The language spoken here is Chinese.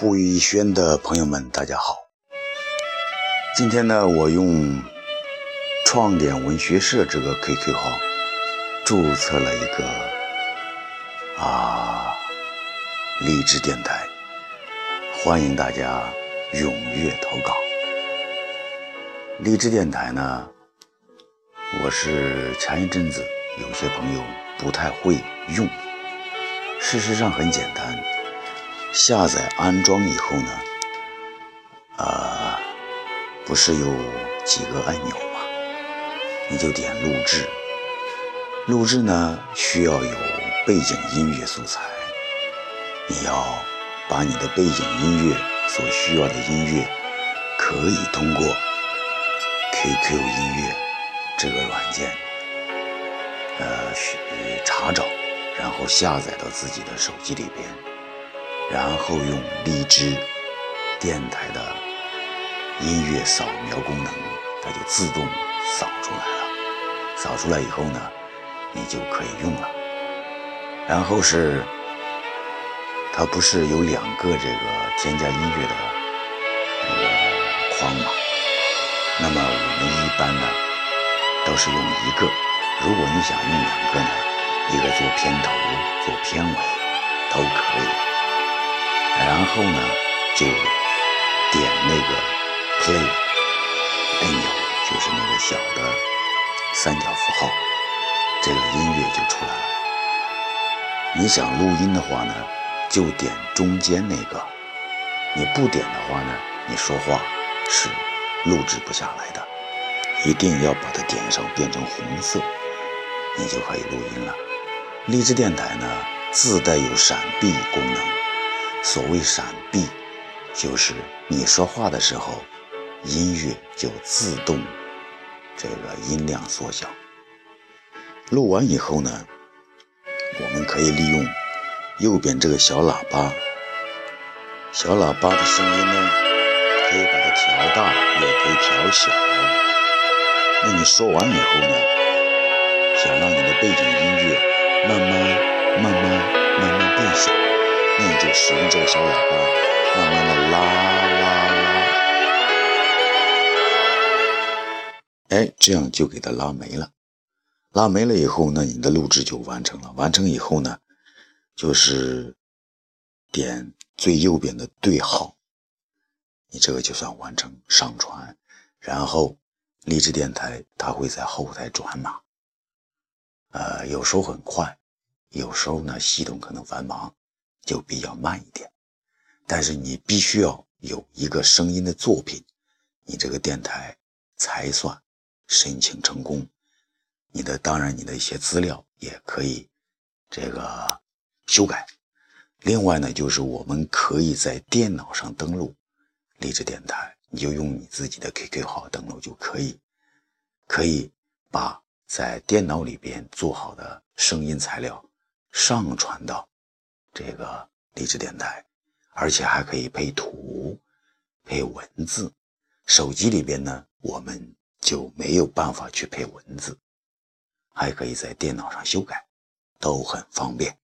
不语轩的朋友们，大家好。今天呢，我用创点文学社这个 QQ 号注册了一个励志电台，欢迎大家踊跃投稿。励志电台呢，我是前一阵子有些朋友不太会用，事实上很简单，下载安装以后呢，不是有几个按钮吗？你就点录制，录制呢需要有背景音乐素材，你要把你的背景音乐所需要的音乐，可以通过 QQ 音乐这个软件查找，然后下载到自己的手机里边，然后用荔枝电台的音乐扫描功能，它就自动扫出来了。扫出来以后呢，你就可以用了。然后是它不是有两个这个添加音乐的框嘛？那么我们一般呢都是用一个，如果你想用两个呢，一个做片头做片尾都可以，然后呢就点那个 play 按钮，就是那个小的三角符号，这个音乐就出来了。你想录音的话呢，就点中间那个，你不点的话呢，你说话是录制不下来的，一定要把它点上变成红色，你就可以录音了。荔枝电台呢自带有闪避功能，所谓闪避就是你说话的时候音乐就自动这个音量缩小。录完以后呢，我们可以利用右边这个小喇叭，小喇叭的声音呢可以把它调大也可以调小。那你说完以后呢，想让你的背景音乐慢慢变小，那你就使用这个小喇叭慢慢的拉，哎，这样就给它拉没了。拉没了以后呢，你的录制就完成了。完成以后呢，就是点最右边的对号，你这个就算完成上传，然后励志电台它会在后台转码，有时候很快，有时候呢系统可能繁忙就比较慢一点，但是你必须要有一个声音的作品，你这个电台才算申请成功。你的当然你的一些资料也可以这个修改。另外呢，就是我们可以在电脑上登录励志电台，你就用你自己的 QQ 号登录就可以，可以把在电脑里边做好的声音材料上传到这个励志电台，而且还可以配图配文字。手机里边呢我们就没有办法去配文字，还可以在电脑上修改，都很方便。